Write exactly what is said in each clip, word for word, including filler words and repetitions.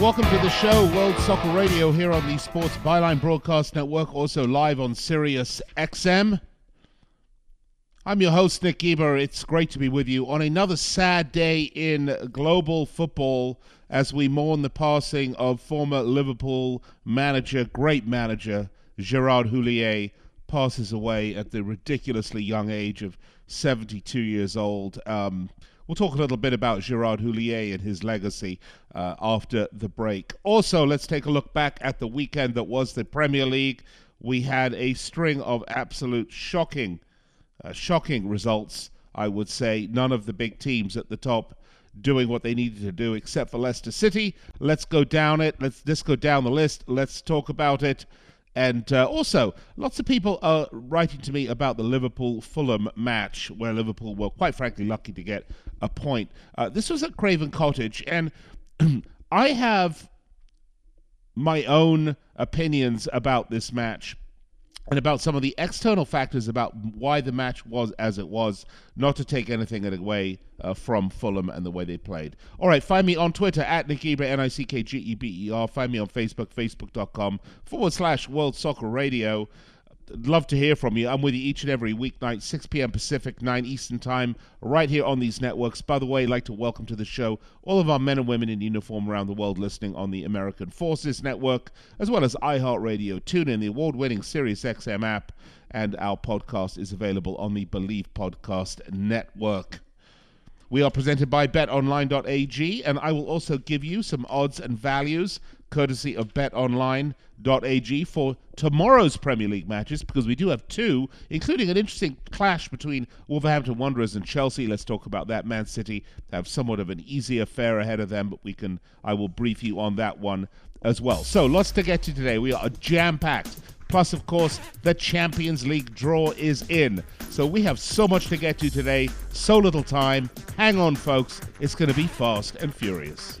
Welcome to the show, World Soccer Radio, here on the Sports Byline Broadcast Network, also live on Sirius X M. I'm your host, Nick Eber. It's great to be with you on another sad day in global football as we mourn the passing of former Liverpool manager, great manager, Gerard Houllier, passes away at the ridiculously young age of seventy-two years old. Um... We'll talk a little bit about Gerard Houllier and his legacy uh, after the break. Also, let's take a look back at the weekend that was the Premier League. We had a string of absolute shocking, uh, shocking results, I would say. None of the big teams at the top doing what they needed to do except for Leicester City. Let's go down it. Let's just go down the list. Let's talk about it. And uh, also, lots of people are writing to me about the Liverpool-Fulham match, where Liverpool were, quite frankly, lucky to get a point. Uh, this was at Craven Cottage, and I have my own opinions about this match and about some of the external factors about why the match was as it was, not to take anything away uh, from Fulham and the way they played. All right, find me on Twitter, at Nick Geber, N I C K G E B E R. Find me on Facebook, facebook.com forward slash World Soccer Radio. Love to hear from you. I'm with you each and every weeknight, six p.m. Pacific, nine Eastern Time, right here on these networks. By the way, I'd like to welcome to the show all of our men and women in uniform around the world listening on the American Forces Network, as well as iHeartRadio, TuneIn, the award-winning Sirius X M app, and our podcast is available on the Believe Podcast Network. We are presented by bet online dot a g, and I will also give you some odds and values courtesy of bet online dot a g for tomorrow's Premier League matches, because we do have two, including an interesting clash between Wolverhampton Wanderers and Chelsea. Let's talk about that. Man City have somewhat of an easier fare ahead of them, but we can I will brief you on that one as well. So lots to get to today. We are jam-packed. Plus, of course, the Champions League draw is in. So we have so much to get to today, so little time. Hang on, folks. It's going to be fast and furious.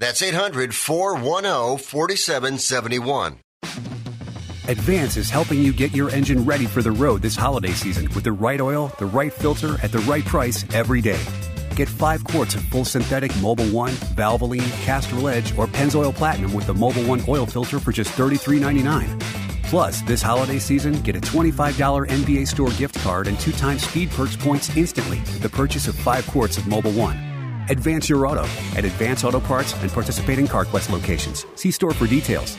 That's eight hundred, four one zero, four seven seven one. Advance is helping you get your engine ready for the road this holiday season with the right oil, the right filter, at the right price every day. Get five quarts of full synthetic Mobil one, Valvoline, Castrol Edge, or Pennzoil Platinum with the Mobil one oil filter for just thirty-three ninety-nine. Plus, this holiday season, get a twenty-five dollars N B A Store gift card and two times Speed Perks points instantly with the purchase of five quarts of Mobil one. Advance your auto at Advance Auto Parts and participating CarQuest locations. See store for details.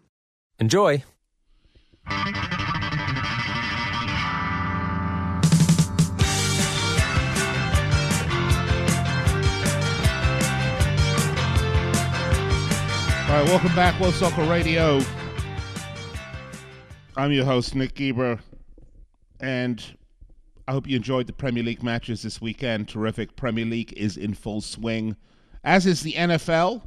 Enjoy. All right, welcome back, World Soccer Radio. I'm your host, Nick Geber, and I hope you enjoyed the Premier League matches this weekend. Terrific. Premier League is in full swing, as is the N F L.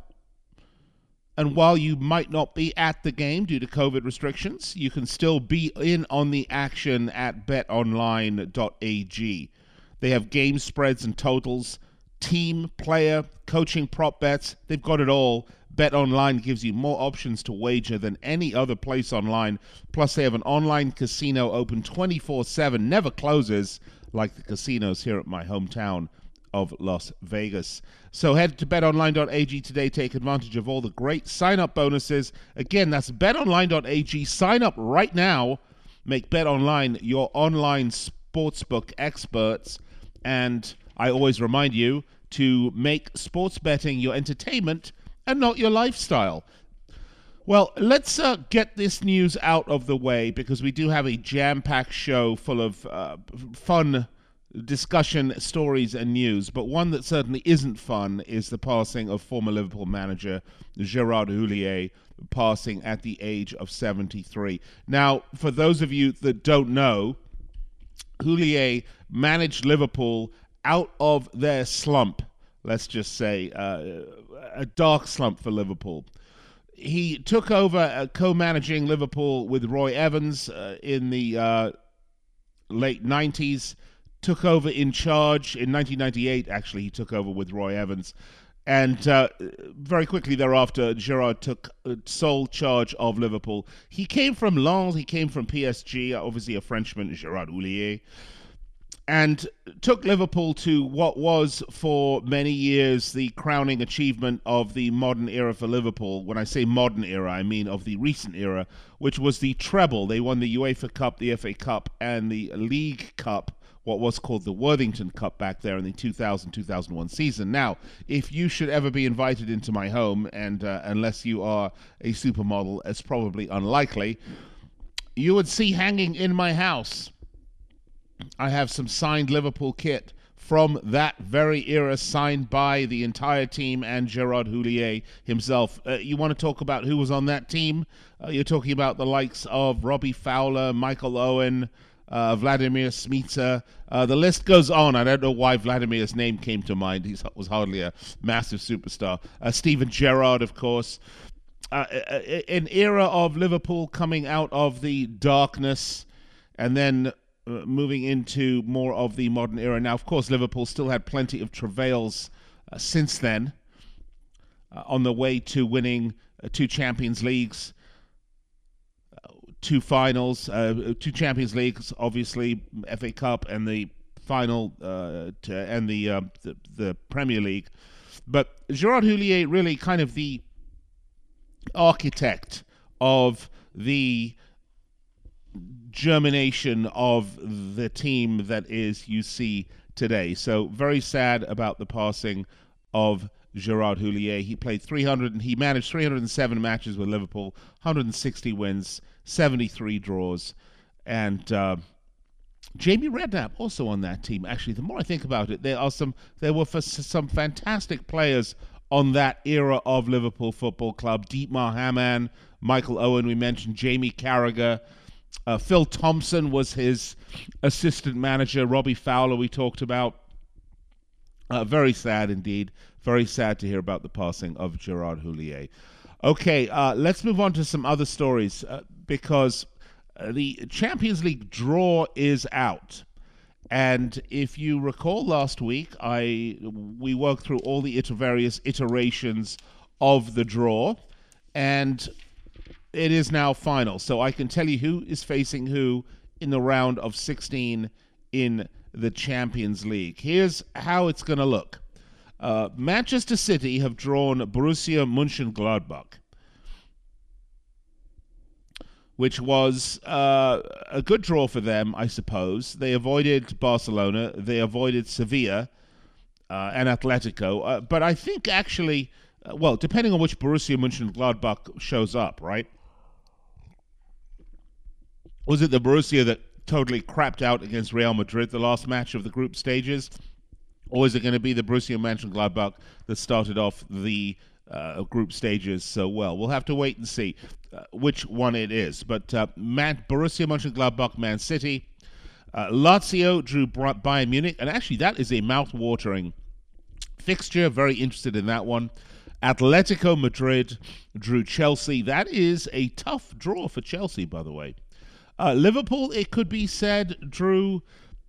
And while you might not be at the game due to COVID restrictions, you can still be in on the action at bet online dot a g. They have game spreads and totals, team, player, coaching, prop bets. They've got it all. BetOnline gives you more options to wager than any other place online. Plus, they have an online casino open twenty-four seven, never closes, like the casinos here at my hometown of Las Vegas. So head to bet online dot a g today. Take advantage of all the great sign-up bonuses. Again, that's bet online dot a g. Sign up right now. Make BetOnline your online sportsbook experts. And I always remind you to make sports betting your entertainment and not your lifestyle. Well, let's uh, get this news out of the way, because we do have a jam-packed show full of uh, fun discussion, stories, and news, but one that certainly isn't fun is the passing of former Liverpool manager Gerard Houllier, passing at the age of seventy-three. Now, for those of you that don't know, Houllier managed Liverpool out of their slump, let's just say, uh, a dark slump for Liverpool. He took over uh, co-managing Liverpool with Roy Evans uh, in the uh, late nineties, took over in charge in nineteen ninety-eight. Actually, he took over with Roy Evans. And uh, very quickly thereafter, Gerard took sole charge of Liverpool. He came from Lens. He came from P S G, obviously a Frenchman, Gerard Houllier, and took Liverpool to what was for many years the crowning achievement of the modern era for Liverpool. When I say modern era, I mean of the recent era, which was the treble. They won the UEFA Cup, the F A Cup, and the League Cup, what was called the Worthington Cup back there in the two thousand, two thousand one season. Now, if you should ever be invited into my home, and uh, unless you are a supermodel, it's probably unlikely, you would see hanging in my house, I have some signed Liverpool kit from that very era, signed by the entire team and Gerard Houllier himself. Uh, you want to talk about who was on that team? Uh, you're talking about the likes of Robbie Fowler, Michael Owen, Uh, Vladimir Smica. Uh, the list goes on. I don't know why Vladimir's name came to mind. He was hardly a massive superstar. Uh, Steven Gerrard, of course. Uh, an era of Liverpool coming out of the darkness and then uh, moving into more of the modern era. Now, of course, Liverpool still had plenty of travails uh, since then. uh, on the way to winning uh, two Champions Leagues, uh, two finals, uh, two Champions Leagues, obviously, F A Cup and the final uh, to, and the, uh, the the Premier League. But Gerard Houllier really kind of the architect of the germination of the team that is you see today. So very sad about the passing of Gerard Houllier. He played three hundred and he managed three hundred seven matches with Liverpool, one hundred sixty wins, seventy-three draws, and uh, Jamie Redknapp also on that team. Actually, the more I think about it, there are some there were for some fantastic players on that era of Liverpool Football Club. Dietmar Hamann, Michael Owen, we mentioned Jamie Carragher. Uh, Phil Thompson was his assistant manager. Robbie Fowler we talked about. Uh, very sad indeed. Very sad to hear about the passing of Gerard Houllier. Okay, uh, let's move on to some other stories uh, because uh, the Champions League draw is out. And if you recall last week, I we worked through all the iter- various iterations of the draw. And it is now final, so I can tell you who is facing who in the round of sixteen in the Champions League. Here's how it's going to look. Uh, Manchester City have drawn Borussia Mönchengladbach, which was uh, a good draw for them, I suppose. They avoided Barcelona, they avoided Sevilla uh, and Atletico, uh, but I think actually, uh, well, depending on which Borussia Mönchengladbach shows up, right? Was it the Borussia that totally crapped out against Real Madrid the last match of the group stages? Or is it going to be the Borussia Mönchengladbach that started off the uh, group stages so well? We'll have to wait and see uh, which one it is. But uh, Man- Borussia Mönchengladbach, Man City. Uh, Lazio drew Bayern Munich. And actually, that is a mouth-watering fixture. Very interested in that one. Atletico Madrid drew Chelsea. That is a tough draw for Chelsea, by the way. Uh, Liverpool, it could be said, drew,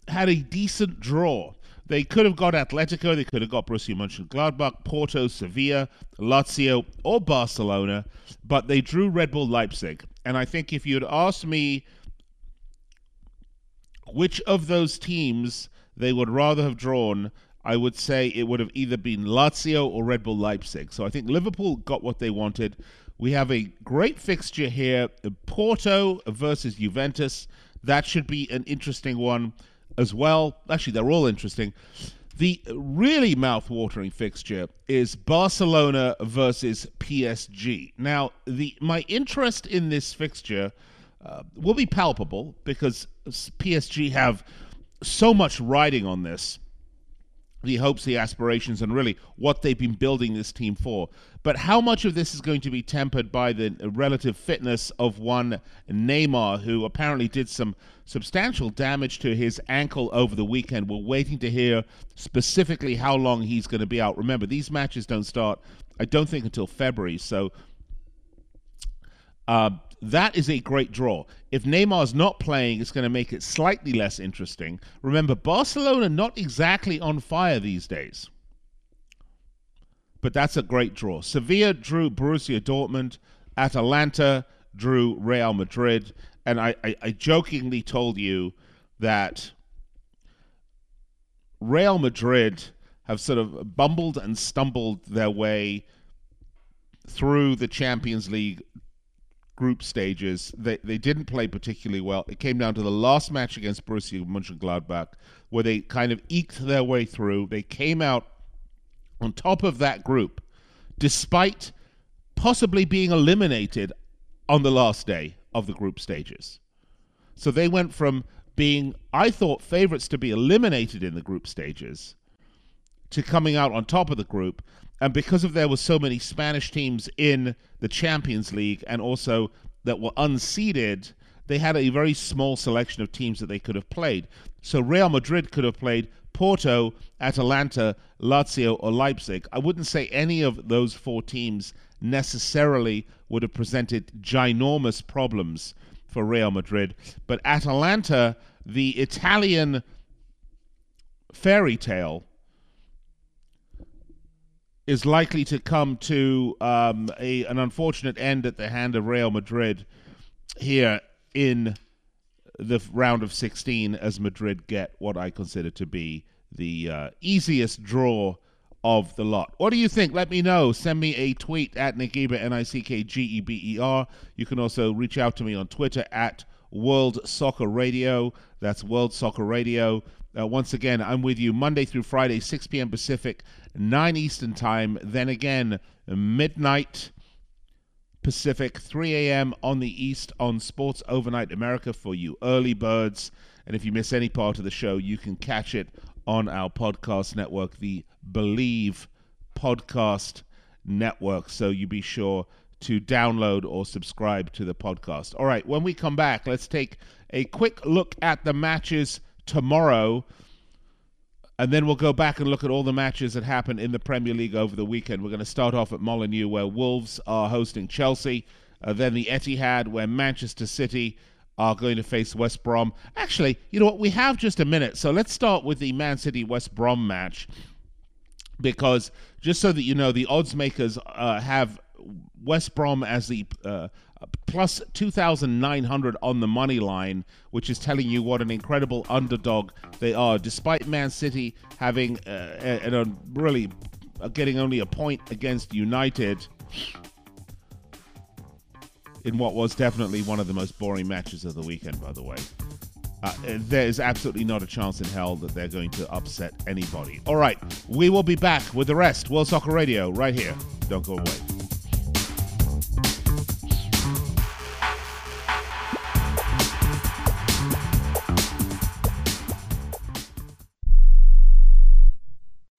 had a decent draw. They could have got Atletico, they could have got Borussia Mönchengladbach, Porto, Sevilla, Lazio, or Barcelona, but they drew Red Bull Leipzig. And I think if you had asked me which of those teams they would rather have drawn, I would say it would have either been Lazio or Red Bull Leipzig. So I think Liverpool got what they wanted. We have a great fixture here, Porto versus Juventus. That should be an interesting one as well. Actually, they're all interesting. The really mouth-watering fixture is Barcelona versus P S G. Now, the my interest in this fixture uh, will be palpable because P S G have so much riding on this. The hopes, the aspirations, and really what they've been building this team for. But how much of this is going to be tempered by the relative fitness of one Neymar, who apparently did some substantial damage to his ankle over the weekend? We're waiting to hear specifically how long he's going to be out. Remember, these matches don't start, I don't think, until February. So uh, that is a great draw. If Neymar's not playing, it's going to make it slightly less interesting. Remember, Barcelona not exactly on fire these days. But that's a great draw. Sevilla drew Borussia Dortmund. Atalanta drew Real Madrid. And I, I, I jokingly told you that Real Madrid have sort of bumbled and stumbled their way through the Champions League group stages. They they didn't play particularly well. It came down to the last match against Borussia Mönchengladbach where they kind of eked their way through. They came out on top of that group despite possibly being eliminated on the last day of the group stages. So they went from being, I thought, favorites to be eliminated in the group stages to coming out on top of the group. And because of there were so many Spanish teams in the Champions League and also that were unseeded, they had a very small selection of teams that they could have played. So Real Madrid could have played Porto, Atalanta, Lazio, or Leipzig. I wouldn't say any of those four teams necessarily would have presented ginormous problems for Real Madrid. But Atalanta, the Italian fairy tale, is likely to come to um, a, an unfortunate end at the hand of Real Madrid here in the round of sixteen, as Madrid get what I consider to be the uh, easiest draw of the lot. What do you think? Let me know. Send me a tweet at Nick Eber, N I C K G E B E R. You can also reach out to me on Twitter at World Soccer Radio. That's World Soccer Radio. Uh, once again, I'm with you Monday through Friday, six p.m. Pacific, nine Eastern Time. Then again, midnight Pacific, three a.m. on the East on Sports Overnight America for you early birds. And if you miss any part of the show, you can catch it on our podcast network, the Believe Podcast Network. So you be sure to download or subscribe to the podcast. All right, when we come back, let's take a quick look at the matches tomorrow, and then we'll go back and look at all the matches that happened in the Premier League over the weekend. We're going to start off at Molineux, where Wolves are hosting Chelsea, uh, then the Etihad, where Manchester City are going to face West Brom. Actually, you know what? We have just a minute, so let's start with the Man City-West Brom match, because just so that you know, the odds makers uh, have West Brom as the uh, plus two thousand nine hundred on the money line, which is telling you what an incredible underdog they are, despite Man City having uh, and uh, really getting only a point against United in what was definitely one of the most boring matches of the weekend, by the way. Uh, there is absolutely not a chance in hell that they're going to upset anybody. All right, we will be back with the rest. World Soccer Radio right here. Don't go away.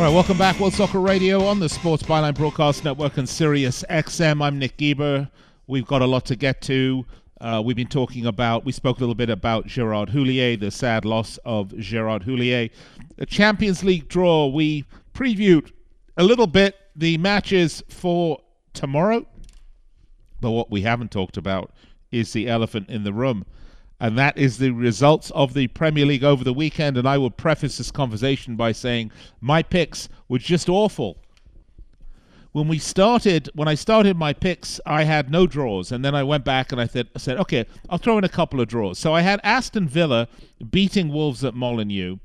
All right, welcome back. World Soccer Radio on the Sports Byline Broadcast Network and Sirius X M. I'm Nick Geber. We've got a lot to get to. Uh, we've been talking about, we spoke a little bit about Gerard Houllier, the sad loss of Gerard Houllier. A Champions League draw. We previewed a little bit the matches for tomorrow. But what we haven't talked about is the elephant in the room. And that is the results of the Premier League over the weekend. And I will preface this conversation by saying my picks were just awful. When we started, when I started my picks, I had no draws. And then I went back and I th- said, okay, I'll throw in a couple of draws. So I had Aston Villa beating Wolves at Molineux.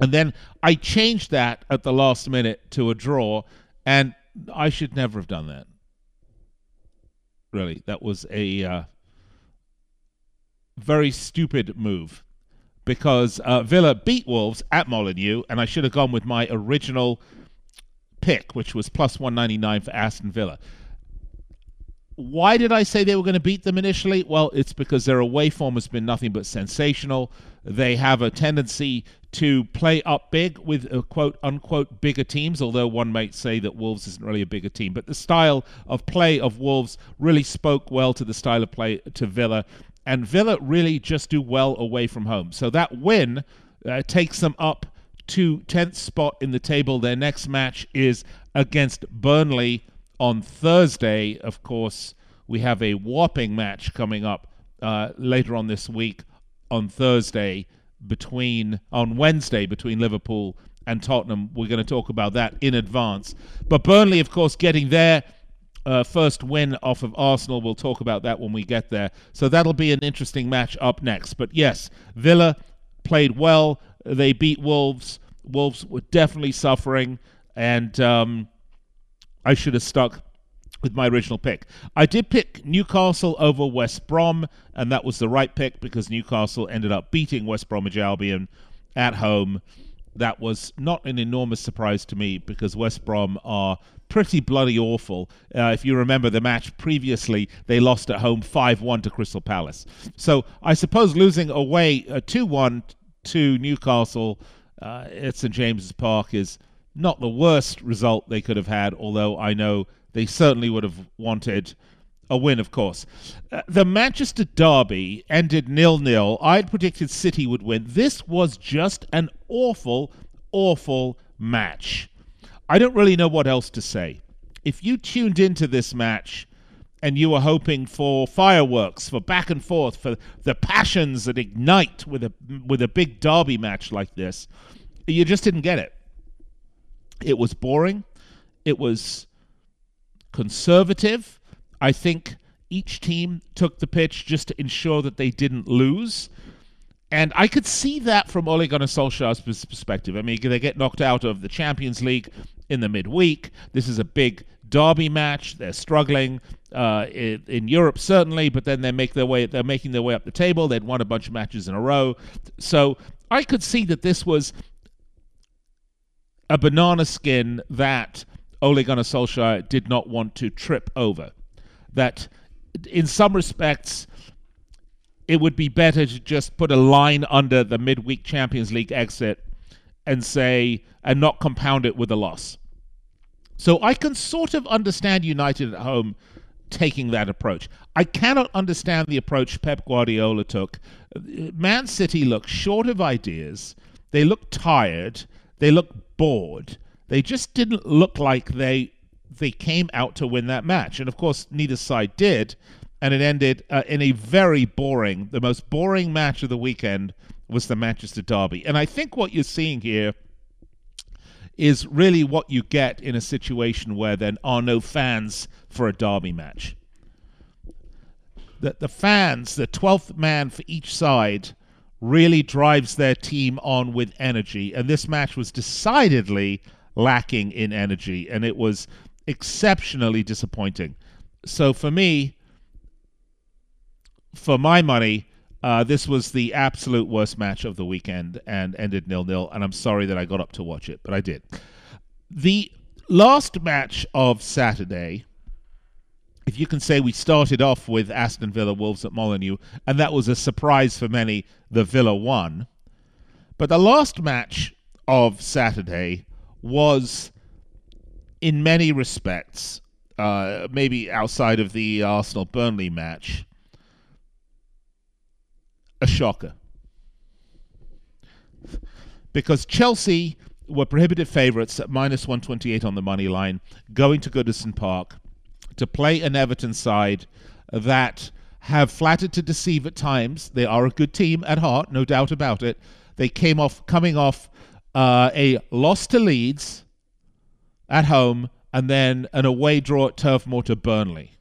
And then I changed that at the last minute to a draw. And I should never have done that. Really, that was a... Uh, very stupid move, because uh, Villa beat Wolves at Molineux, and I should have gone with my original pick, which was plus one ninety-nine for Aston Villa. Why did I say they were going to beat them initially? Well, it's because their away form has been nothing but sensational. They have a tendency to play up big with uh, quote-unquote bigger teams, although one might say that Wolves isn't really a bigger team. But the style of play of Wolves really spoke well to the style of play to Villa, and Villa really just do well away from home. So that win uh, takes them up to tenth spot in the table. Their next match is against Burnley on Thursday. Of course, we have a whopping match coming up uh, later on this week on Thursday between on Wednesday between Liverpool and Tottenham. We're going to talk about that in advance. But Burnley, of course, getting there. Uh, first win off of Arsenal. We'll talk about that when we get there. So that'll be an interesting match up next. But yes, Villa played well. They beat Wolves. Wolves were definitely suffering, and um, I should have stuck with my original pick. I did pick Newcastle over West Brom, and that was the right pick because Newcastle ended up beating West Bromwich Albion at home. That was not an enormous surprise to me because West Brom are pretty bloody awful. Uh, if you remember the match previously, they lost at home five one to Crystal Palace. So I suppose losing away uh, two one to Newcastle uh, at Saint James's Park is not the worst result they could have had, although I know they certainly would have wanted a win, of course. Uh, the Manchester derby ended nil nil. I had predicted City would win. This was just an awful, awful match. I don't really know what else to say. If you tuned into this match and you were hoping for fireworks, for back and forth, for the passions that ignite with a with a big derby match like this, you just didn't get it. It was boring. It was conservative. I think each team took the pitch just to ensure that they didn't lose. And I could see that from Ole Gunnar Solskjaer's perspective. I mean, they get knocked out of the Champions League in the midweek. This is a big derby match. They're struggling uh, in, in Europe, certainly, but then they make their way, they're making their way up the table. They'd won a bunch of matches in a row. So I could see that this was a banana skin that Ole Gunnar Solskjaer did not want to trip over. That in some respects, it would be better to just put a line under the midweek Champions League exit and say, and not compound it with a loss. So I can sort of understand United at home taking that approach. I cannot understand the approach Pep Guardiola took. Man City look short of ideas. They look tired. They look bored. They just didn't look like they... they came out to win that match. And, of course, neither side did, and it ended uh, in a very boring, the most boring match of the weekend was the Manchester derby. And I think what you're seeing here is really what you get in a situation where there are no fans for a derby match. That the fans, the twelfth man for each side, really drives their team on with energy. And this match was decidedly lacking in energy, and it was exceptionally disappointing. So for me, for my money, uh, this was the absolute worst match of the weekend and ended nil nil, and I'm sorry that I got up to watch it, but I did. The last match of Saturday, if you can say we started off with Aston Villa Wolves at Molineux, and that was a surprise for many, the Villa won. But the last match of Saturday was, in many respects, uh, maybe outside of the Arsenal-Burnley match, a shocker. Because Chelsea were prohibitive favourites at minus one twenty-eight on the money line, going to Goodison Park to play an Everton side that have flattered to deceive at times. They are a good team at heart, no doubt about it. They came off, coming off uh, a loss to Leeds at home and then an away draw at Turf Moor to Burnley.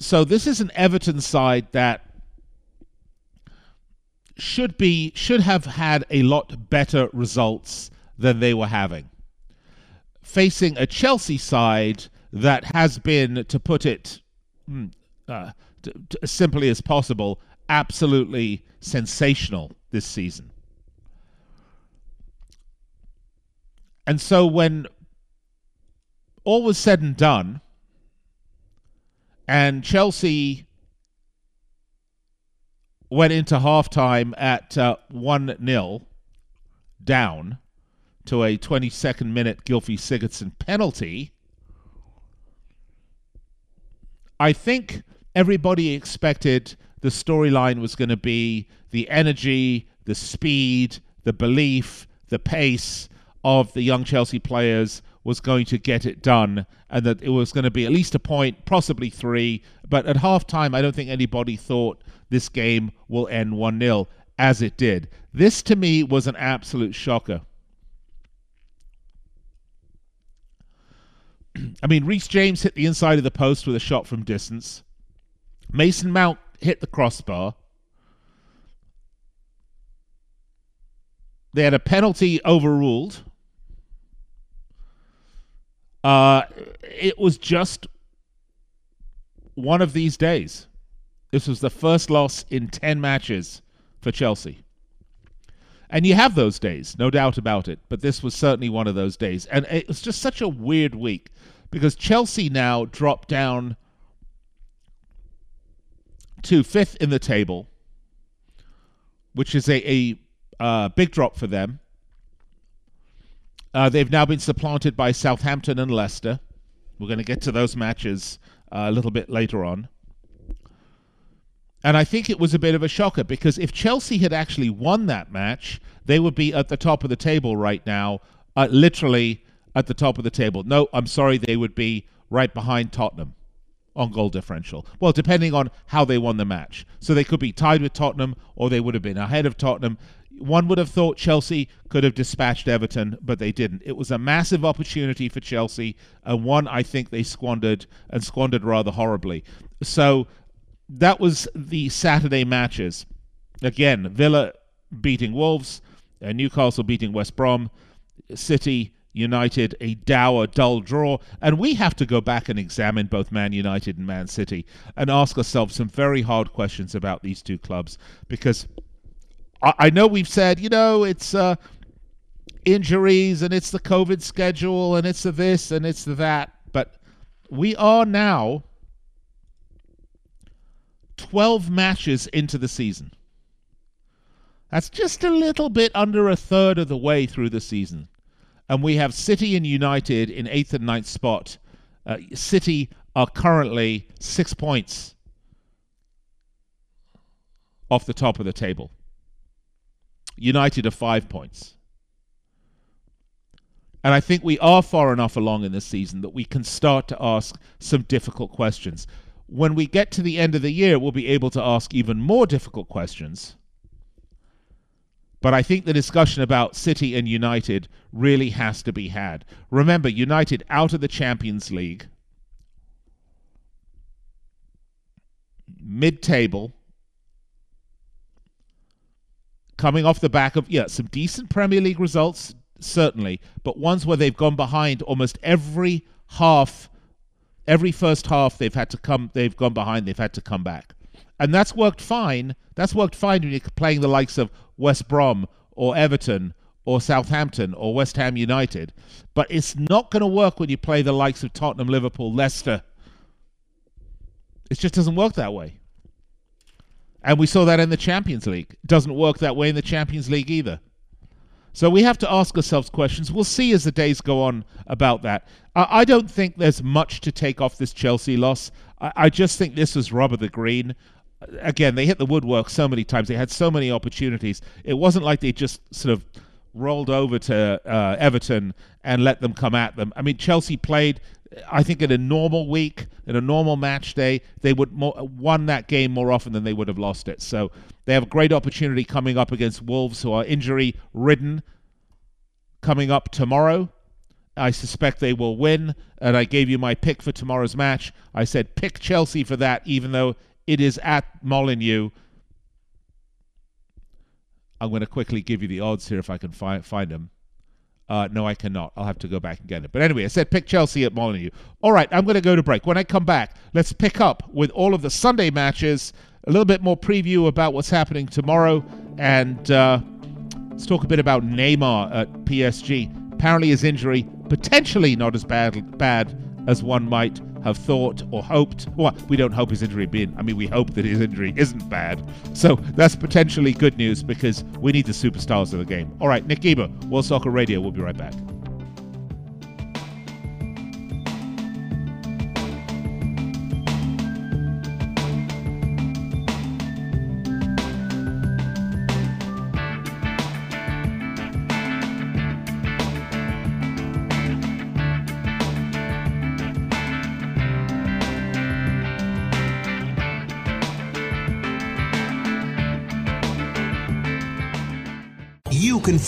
So this is an Everton side that should be should have had a lot better results than they were having, facing a Chelsea side that has been, to put it uh, to, to, as simply as possible, absolutely sensational this season. And so when all was said and done, and Chelsea went into halftime at uh, one nil down to a twenty-second minute Gylfi Sigurdsson penalty, I think everybody expected the storyline was going to be the energy, the speed, the belief, the pace of the young Chelsea players was going to get it done, and that it was going to be at least a point, possibly three. But at halftime, I don't think anybody thought this game will end one nil, as it did. This, to me, was an absolute shocker. I mean, Reece James hit the inside of the post with a shot from distance. Mason Mount hit the crossbar. They had a penalty overruled. Uh, it was just one of these days. This was the first loss in ten matches for Chelsea. And you have those days, no doubt about it. But this was certainly one of those days. And it was just such a weird week because Chelsea now dropped down to fifth in the table, which is a, a uh, big drop for them. Uh, they've now been supplanted by Southampton and Leicester. We're going to get to those matches uh, a little bit later on. And I think it was a bit of a shocker because if Chelsea had actually won that match, they would be at the top of the table right now, uh, literally at the top of the table. No, I'm sorry, they would be right behind Tottenham on goal differential. Well, depending on how they won the match. So they could be tied with Tottenham or they would have been ahead of Tottenham. One would have thought Chelsea could have dispatched Everton, but they didn't. It was a massive opportunity for Chelsea, and one I think they squandered, and squandered rather horribly. So that was the Saturday matches. Again, Villa beating Wolves, uh, Newcastle beating West Brom, City, United, a dour, dull draw. And we have to go back and examine both Man United and Man City and ask ourselves some very hard questions about these two clubs because I know we've said, you know, it's uh, injuries and it's the COVID schedule and it's the this and it's the that. But we are now twelve matches into the season. That's just a little bit under a third of the way through the season. And we have City and United in eighth and ninth spot. Uh, City are currently six points off the top of the table. United are five points. And I think we are far enough along in this season that we can start to ask some difficult questions. When we get to the end of the year, we'll be able to ask even more difficult questions. But I think the discussion about City and United really has to be had. Remember, United out of the Champions League, mid-table, coming off the back of, yeah, some decent Premier League results, certainly, but ones where they've gone behind almost every half, every first half they've had to come, they've gone behind, they've had to come back. And that's worked fine. That's worked fine when you're playing the likes of West Brom or Everton or Southampton or West Ham United. But it's not going to work when you play the likes of Tottenham, Liverpool, Leicester. It just doesn't work that way. And we saw that in the Champions League. It doesn't work that way in the Champions League either. So we have to ask ourselves questions. We'll see as the days go on about that. I, I don't think there's much to take off this Chelsea loss. I, I just think this was rubber the green. Again, they hit the woodwork so many times. They had so many opportunities. It wasn't like they just sort of rolled over to uh, Everton and let them come at them. I mean, Chelsea played, I think, in a normal week, in a normal match day, they would more, won that game more often than they would have lost it. So they have a great opportunity coming up against Wolves, who are injury-ridden, coming up tomorrow. I suspect they will win, and I gave you my pick for tomorrow's match. I said pick Chelsea for that, even though it is at Molineux. I'm going to quickly give you the odds here if I can fi- find them. Uh, no, I cannot. I'll have to go back and get it. But anyway, I said pick Chelsea at Molineux. All right, I'm going to go to break. When I come back, let's pick up with all of the Sunday matches, a little bit more preview about what's happening tomorrow, and uh, let's talk a bit about Neymar at P S G. Apparently his injury, potentially not as bad, bad as one might have thought or hoped. Well, we don't hope his injury being, I mean, we hope that his injury isn't bad. So that's potentially good news because we need the superstars of the game. All right, Nick Eber, World Soccer Radio. We'll be right back.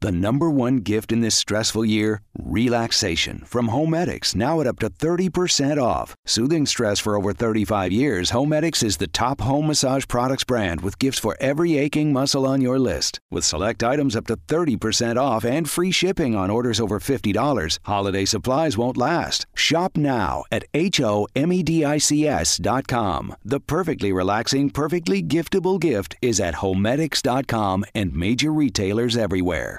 The number one gift in this stressful year, relaxation from Homedics, now at up to thirty percent off. Soothing stress for over thirty-five years, Homedics is the top home massage products brand with gifts for every aching muscle on your list. With select items up to thirty percent off and free shipping on orders over fifty dollars, holiday supplies won't last. Shop now at homedics dot com. The perfectly relaxing, perfectly giftable gift is at homedics dot com and major retailers everywhere.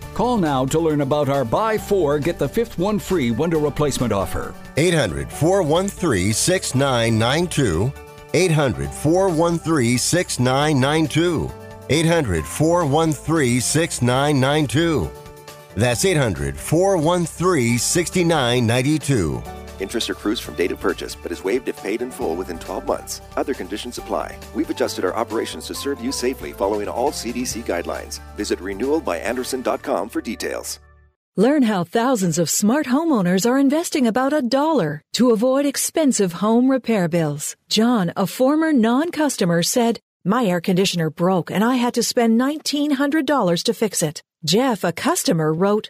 Call now to learn about our buy four, get the fifth one free window replacement offer. eight hundred, four one three, six nine nine two. eight hundred, four one three, six nine nine two. eight hundred, four one three, six nine nine two. That's eight hundred, four one three, six nine nine two. Interest accrues from date of purchase, but is waived if paid in full within twelve months. Other conditions apply. We've adjusted our operations to serve you safely following all C D C guidelines. Visit renewal by andersen dot com for details. Learn how thousands of smart homeowners are investing about a dollar to avoid expensive home repair bills. John, a former non-customer, said, "My air conditioner broke and I had to spend nineteen hundred dollars to fix it." Jeff, a customer, wrote,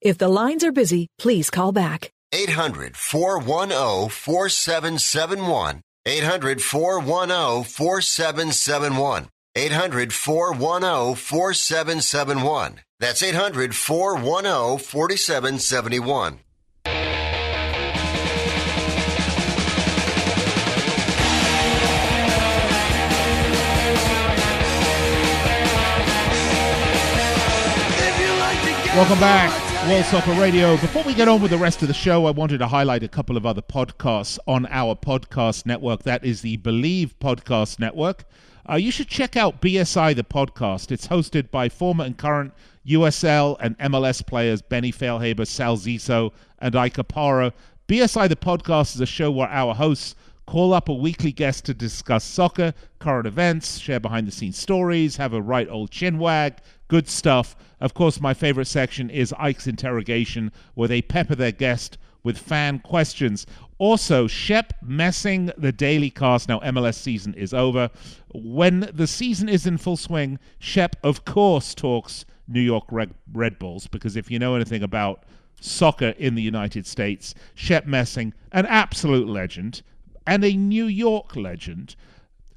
If the lines are busy, please call back. eight hundred, four one zero, four seven seven one. eight hundred, four one zero, four seven seven one. eight hundred, four one zero, four seven seven one. That's eight hundred, four one zero, four seven seven one. Welcome back. World Soccer Radio. Before we get on with the rest of the show, I wanted to highlight a couple of other podcasts on our podcast network. That is the Believe Podcast Network. Uh, you should check out B S I, the podcast. It's hosted by former and current U S L and M L S players Benny Failhaber, Sal Ziso, and Ike Parra. B S I, the podcast, is a show where our hosts call up a weekly guest to discuss soccer, current events, share behind-the-scenes stories, have a right old chin wag. Good stuff. Of course, my favorite section is Ike's Interrogation, where they pepper their guest with fan questions. Also, Shep Messing, the Daily Cast. Now, M L S season is over. When the season is in full swing, Shep, of course, talks New York Red Bulls, because if you know anything about soccer in the United States, Shep Messing, an absolute legend and a New York legend.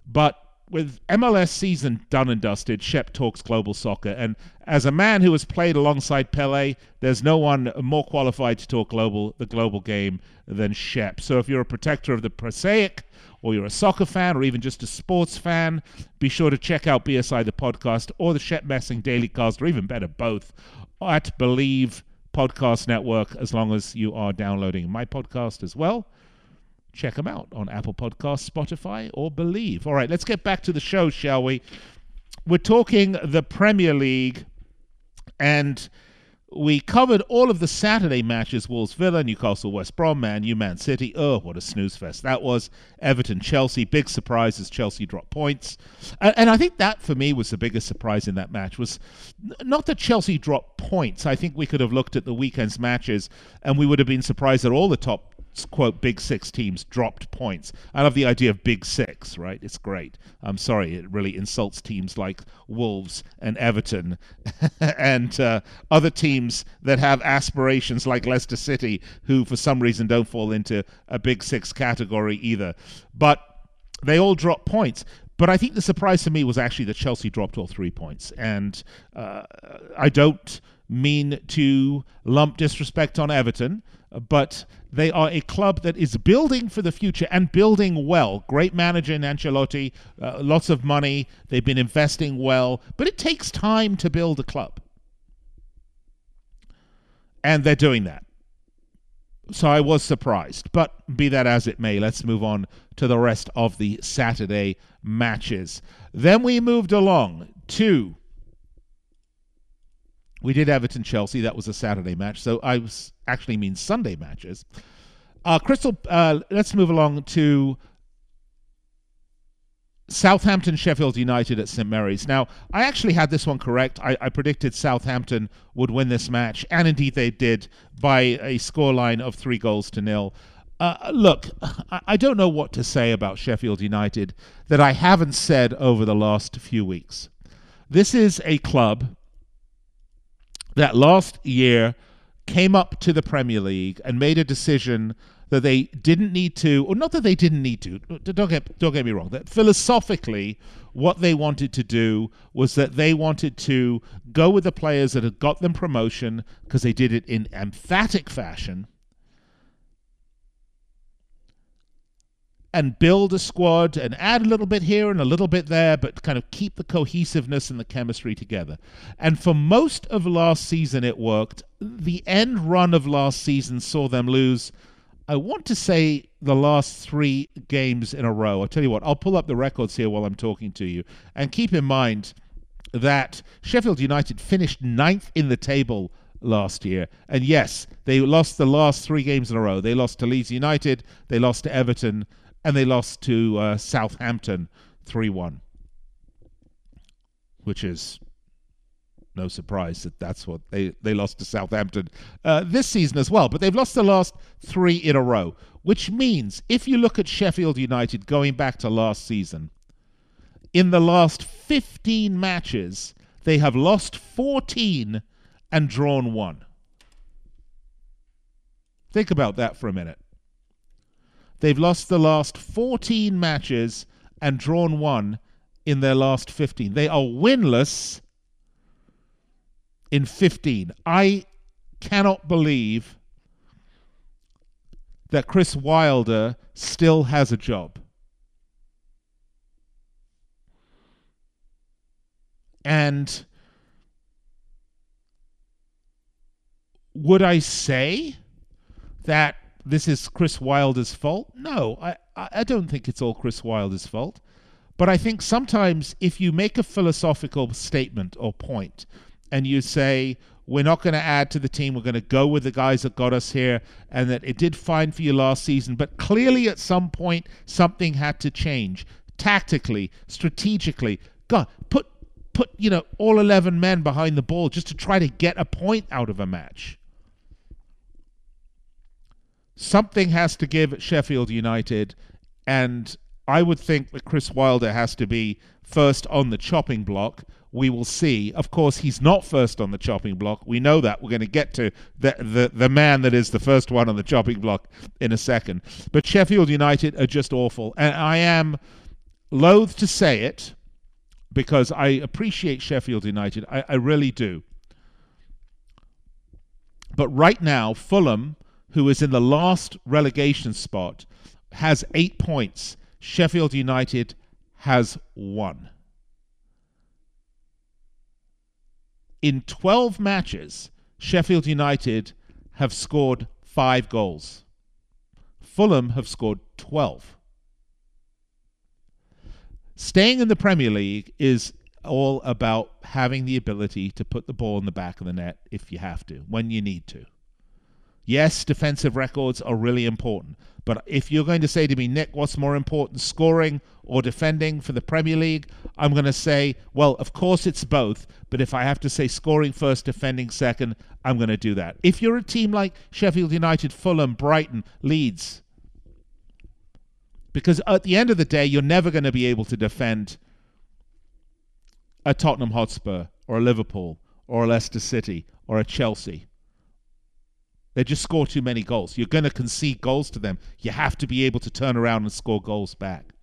But with M L S season done and dusted, Shep talks global soccer. And as a man who has played alongside Pelé, there's no one more qualified to talk global the global game than Shep. So if you're a protector of the prosaic, or you're a soccer fan, or even just a sports fan, be sure to check out B S I, the podcast, or the Shep Messing Daily Cast, or even better, both, at Believe Podcast Network, as long as you are downloading my podcast as well. Check them out on Apple Podcasts, Spotify, or Believe. All right, let's get back to the show, shall we? We're talking the Premier League, and we covered all of the Saturday matches: Wolves Villa, Newcastle West Brom, Man U, Man City. Oh, what a snooze fest that was. Everton Chelsea, big surprise as Chelsea dropped points. And, and I think that, for me, was the biggest surprise in that match, was not that Chelsea dropped points. I think we could have looked at the weekend's matches, and we would have been surprised that all the top, quote, big six teams dropped points. I love the idea of big six, right? It's great. I'm sorry, it really insults teams like Wolves and Everton and uh, other teams that have aspirations like Leicester City, who for some reason don't fall into a big six category either. But they all drop points. But I think the surprise to me was actually that Chelsea dropped all three points. And uh, I don't mean to lump disrespect on Everton, but they are a club that is building for the future and building well. Great manager in Ancelotti, uh, lots of money. They've been investing well, but it takes time to build a club. And they're doing that. So I was surprised, but be that as it may, let's move on to the rest of the Saturday matches. Then we moved along to... We did Everton-Chelsea. That was a Saturday match, so I was, actually mean Sunday matches. Uh, Crystal, uh, let's move along to Southampton-Sheffield United at Saint Mary's. Now, I actually had this one correct. I, I predicted Southampton would win this match, and indeed they did by a scoreline of three goals to nil. Uh, look, I, I don't know what to say about Sheffield United that I haven't said over the last few weeks. This is a club that last year came up to the Premier League and made a decision that they didn't need to, or not that they didn't need to, don't get, don't get me wrong, that philosophically what they wanted to do was that they wanted to go with the players that had got them promotion, because they did it in emphatic fashion, and build a squad and add a little bit here and a little bit there, but kind of keep the cohesiveness and the chemistry together. And for most of last season, it worked. The end run of last season saw them lose, I want to say, the last three games in a row. I'll tell you what, I'll pull up the records here while I'm talking to you. And keep in mind that Sheffield United finished ninth in the table last year. And yes, they lost the last three games in a row. They lost to Leeds United, they lost to Everton, and they lost to uh, Southampton three one, which is no surprise that that's what they, they lost to Southampton uh, this season as well. But they've lost the last three in a row, which means if you look at Sheffield United going back to last season, in the last fifteen matches, they have lost fourteen and drawn one. Think about that for a minute. They've lost the last fourteen matches and drawn one in their last fifteen. They are winless in fifteen. I cannot believe that Chris Wilder still has a job. And Would I say that this is Chris Wilder's fault? No, I, I don't think it's all Chris Wilder's fault. But I think sometimes if you make a philosophical statement or point and you say, we're not going to add to the team, we're going to go with the guys that got us here, and that it did fine for you last season, but clearly at some point something had to change. Tactically, strategically, God, put put you know all eleven men behind the ball just to try to get a point out of a match. Something has to give at Sheffield United, and I would think that Chris Wilder has to be first on the chopping block. We will see. Of course, he's not first on the chopping block. We know that. We're going to get to the, the, the man that is the first one on the chopping block in a second. But Sheffield United are just awful, and I am loath to say it, because I appreciate Sheffield United. I, I really do. But right now, Fulham, who is in the last relegation spot, has eight points. Sheffield United has one. In twelve matches, Sheffield United have scored five goals. Fulham have scored twelve. Staying in the Premier League is all about having the ability to put the ball in the back of the net if you have to, when you need to. Yes, defensive records are really important, but if you're going to say to me, Nick, what's more important, scoring or defending for the Premier League? I'm going to say, well, of course it's both, but if I have to say scoring first, defending second, I'm going to do that. If you're a team like Sheffield United, Fulham, Brighton, Leeds, because at the end of the day, you're never going to be able to defend a Tottenham Hotspur or a Liverpool or a Leicester City or a Chelsea. They just score too many goals. You're going to concede goals to them. You have to be able to turn around and score goals back.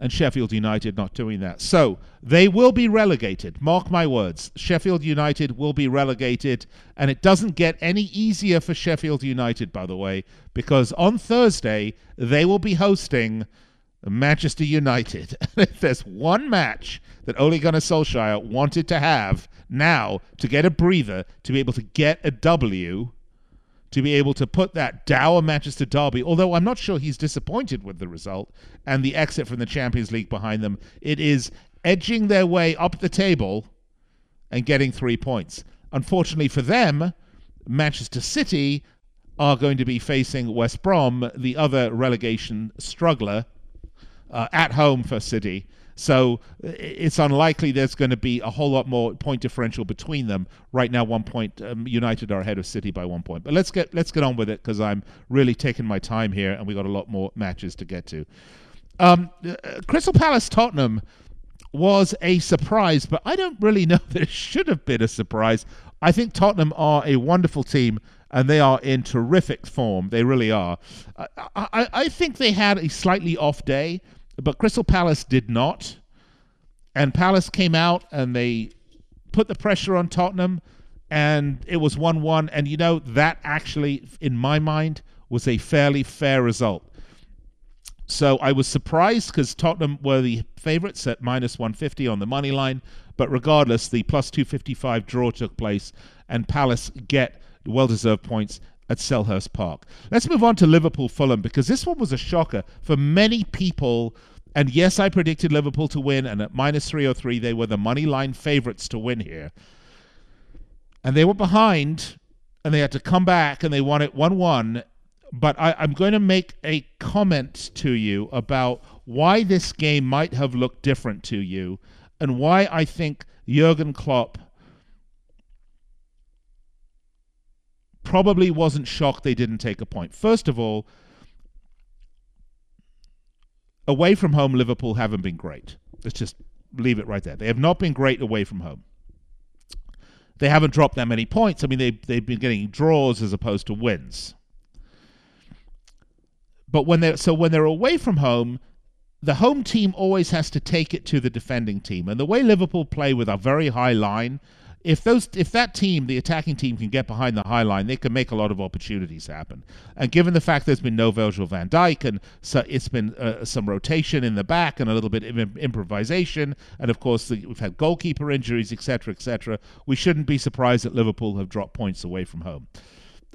And Sheffield United not doing that. So they will be relegated. Mark my words. Sheffield United will be relegated. And it doesn't get any easier for Sheffield United, by the way, because on Thursday they will be hosting Manchester United. If there's one match that Ole Gunnar Solskjaer wanted to have now to get a breather, to be able to get a W, to be able to put that dour Manchester derby, although I'm not sure he's disappointed with the result and the exit from the Champions League behind them, it is edging their way up the table and getting three points. Unfortunately for them, Manchester City are going to be facing West Brom, the other relegation struggler, uh, at home for City. So it's unlikely there's going to be a whole lot more point differential between them. Right now, one point, um, United are ahead of City by one point. But let's get let's get on with it, because I'm really taking my time here, and we got a lot more matches to get to. Um, uh, Crystal Palace Tottenham was a surprise, but I don't really know that it should have been a surprise. I think Tottenham are a wonderful team, and they are in terrific form. They really are. I, I, I think they had a slightly off day, but Crystal Palace did not. And Palace came out and they put the pressure on Tottenham, and it was one one. And, you know, that actually, in my mind, was a fairly fair result. So I was surprised, because Tottenham were the favourites at minus one fifty on the money line. But regardless, the plus two fifty-five draw took place, and Palace get well-deserved points at Selhurst Park. Let's move on to Liverpool-Fulham, because this one was a shocker for many people. And yes, I predicted Liverpool to win, and at minus three oh three, they were the money line favourites to win here. And they were behind, and they had to come back, and they won it one one. But I, I'm going to make a comment to you about why this game might have looked different to you, and why I think Jurgen Klopp probably wasn't shocked they didn't take a point. First of all, away from home, Liverpool haven't been great. Let's just leave it right there. They have not been great away from home. They haven't dropped that many points. I mean, they, they've been getting draws as opposed to wins. But when they're, so when they're away from home, the home team always has to take it to the defending team. And the way Liverpool play with a very high line, if those if that team, the attacking team, can get behind the high line, they can make a lot of opportunities happen. And given the fact there's been no Virgil van Dijk, and so it's been uh, some rotation in the back and a little bit of improvisation, and of course the, we've had goalkeeper injuries, et cetera, et cetera, we shouldn't be surprised that Liverpool have dropped points away from home.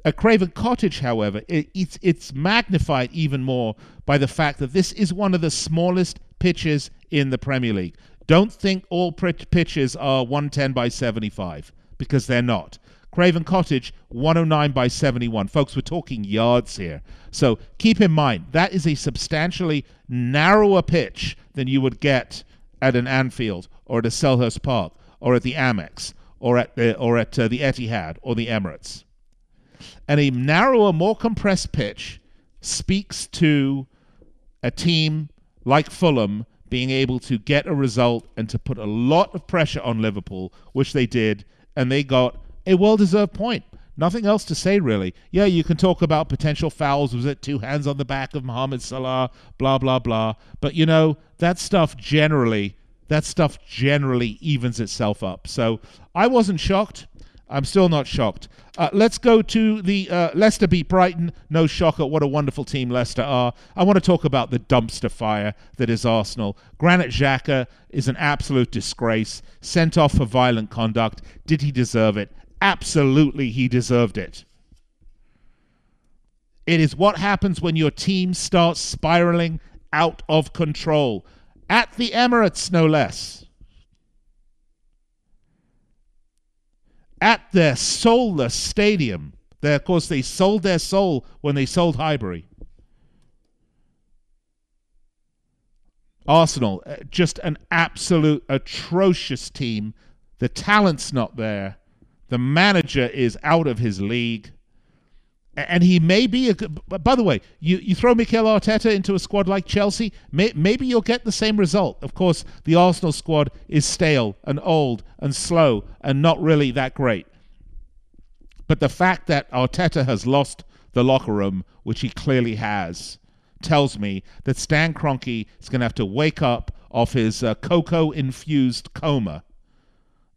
At Craven Cottage, however, it, it's, it's magnified even more by the fact that this is one of the smallest pitches in the Premier League. Don't think all pitches are one ten by seventy-five, because they're not. Craven Cottage, one oh nine by seventy-one. Folks, we're talking yards here. So keep in mind, that is a substantially narrower pitch than you would get at an Anfield or at a Selhurst Park or at the Amex or at the, or at uh, the Etihad or the Emirates. And a narrower, more compressed pitch speaks to a team like Fulham being able to get a result and to put a lot of pressure on Liverpool, which they did, and they got a well-deserved point. Nothing else to say, really. Yeah, you can talk about potential fouls. Was it two hands on the back of Mohamed Salah? Blah, blah, blah. But, you know, that stuff generally, that stuff generally evens itself up. So I wasn't shocked. I'm still not shocked. Uh, let's go to the uh, Leicester beat Brighton. No shocker. What a wonderful team Leicester are. I want to talk about the dumpster fire that is Arsenal. Granit Xhaka is an absolute disgrace. Sent off for violent conduct. Did he deserve it? Absolutely, he deserved it. It is what happens when your team starts spiraling out of control. At the Emirates, no less. At their soulless stadium. They, of course, they sold their soul when they sold Highbury. Arsenal, just an absolute atrocious team. The talent's not there. The manager is out of his league. And he may be a good... By the way, you, you throw Mikel Arteta into a squad like Chelsea, may, maybe you'll get the same result. Of course, the Arsenal squad is stale and old and slow and not really that great. But the fact that Arteta has lost the locker room, which he clearly has, tells me that Stan Kroenke is going to have to wake up off his uh, cocoa-infused coma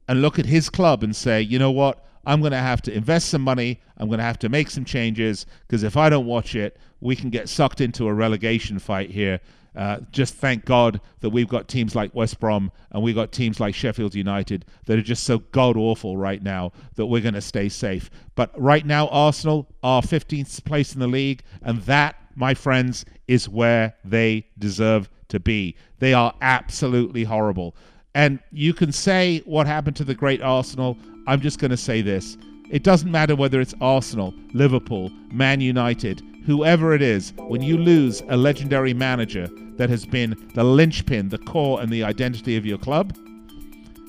and look at his club and say, you know what? I'm going to have to invest some money. I'm going to have to make some changes, because if I don't watch it, we can get sucked into a relegation fight here. Uh, just thank God that we've got teams like West Brom and we've got teams like Sheffield United that are just so god-awful right now that we're going to stay safe. But right now, Arsenal are fifteenth place in the league, and that, my friends, is where they deserve to be. They are absolutely horrible. And you can say what happened to the great Arsenal. I'm just going to say this. It doesn't matter whether it's Arsenal, Liverpool, Man United, whoever it is, when you lose a legendary manager that has been the linchpin, the core, and the identity of your club,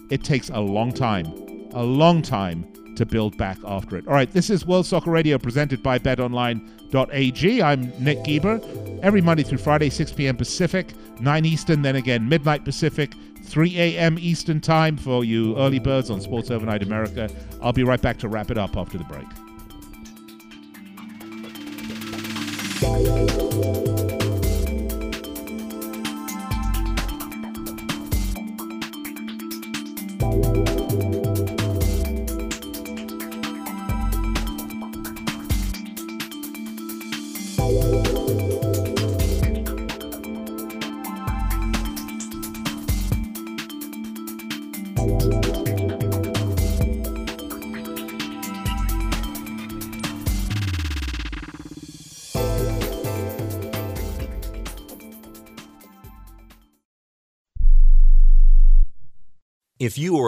it takes a long time, a long time to build back after it. All right, this is World Soccer Radio presented by bet online dot a g. I'm Nick Geber. Every Monday through Friday, six p.m. Pacific, nine Eastern, then again midnight Pacific, three a.m. Eastern Time for you early birds on Sports Overnight America. I'll be right back to wrap it up after the break. If you or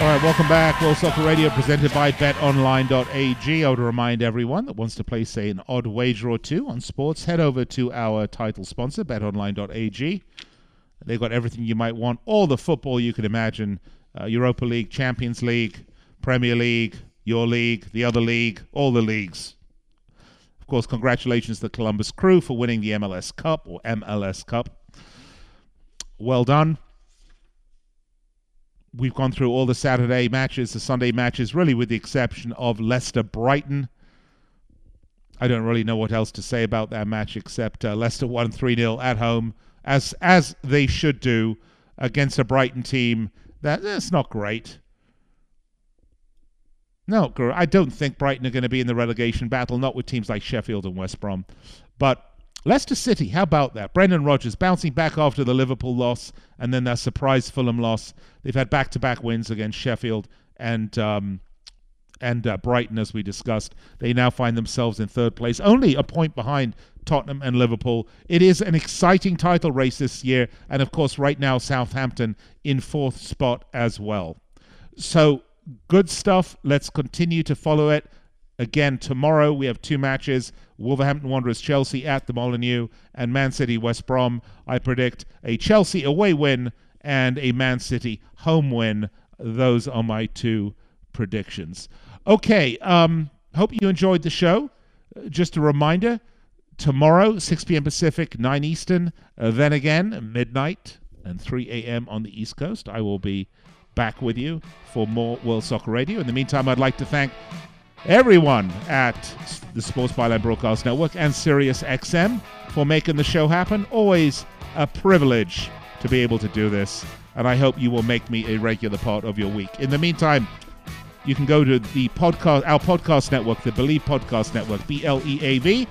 All right, welcome back. World Soccer Radio presented by bet online dot a g. I would remind everyone that wants to place, say, an odd wager or two on sports, head over to our title sponsor, bet online dot a g. They've got everything you might want, all the football you can imagine, uh, Europa League, Champions League, Premier League, your league, the other league, all the leagues. Of course, congratulations to the Columbus Crew for winning the M L S Cup or M L S Cup. Well done. We've gone through all the Saturday matches, the Sunday matches, really with the exception of Leicester-Brighton. I don't really know what else to say about that match except uh, Leicester won three nil at home, as as they should do, against a Brighton team that, that's not great. No, I don't think Brighton are going to be in the relegation battle, not with teams like Sheffield and West Brom. But Leicester City, how about that? Brendan Rodgers bouncing back after the Liverpool loss and then that surprise Fulham loss. They've had back-to-back wins against Sheffield and um, and uh, Brighton, as we discussed. They now find themselves in third place, only a point behind Tottenham and Liverpool. It is an exciting title race this year, and of course right now Southampton in fourth spot as well. So good stuff. Let's continue to follow it. Again, tomorrow we have two matches: Wolverhampton Wanderers Chelsea at the Molineux and Man City West Brom. I predict a Chelsea away win and a Man City home win. Those are my two predictions. Okay, um, hope you enjoyed the show. Just a reminder, tomorrow, six p.m. Pacific, nine Eastern, uh, then again, midnight and three a.m. on the East Coast. I will be back with you for more World Soccer Radio. In the meantime, I'd like to thank everyone at the Sports Byline Broadcast Network and Sirius X M for making the show happen. Always a privilege to be able to do this, and I hope you will make me a regular part of your week. In the meantime, you can go to the podcast, our podcast network, the Believe Podcast Network, B L E A V.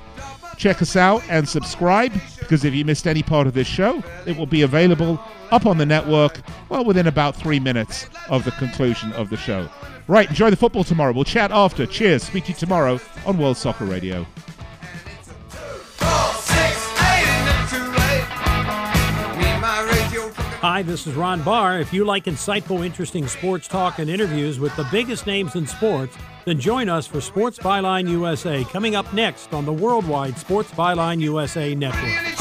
Check us out and subscribe, because if you missed any part of this show, it will be available up on the network, well, within about three minutes of the conclusion of the show. Right, enjoy the football tomorrow. We'll chat after. Cheers. Speak to you tomorrow on World Soccer Radio. Hi, this is Ron Barr. If you like insightful, interesting sports talk and interviews with the biggest names in sports, then join us for Sports Byline U S A, coming up next on the worldwide Sports Byline U S A network.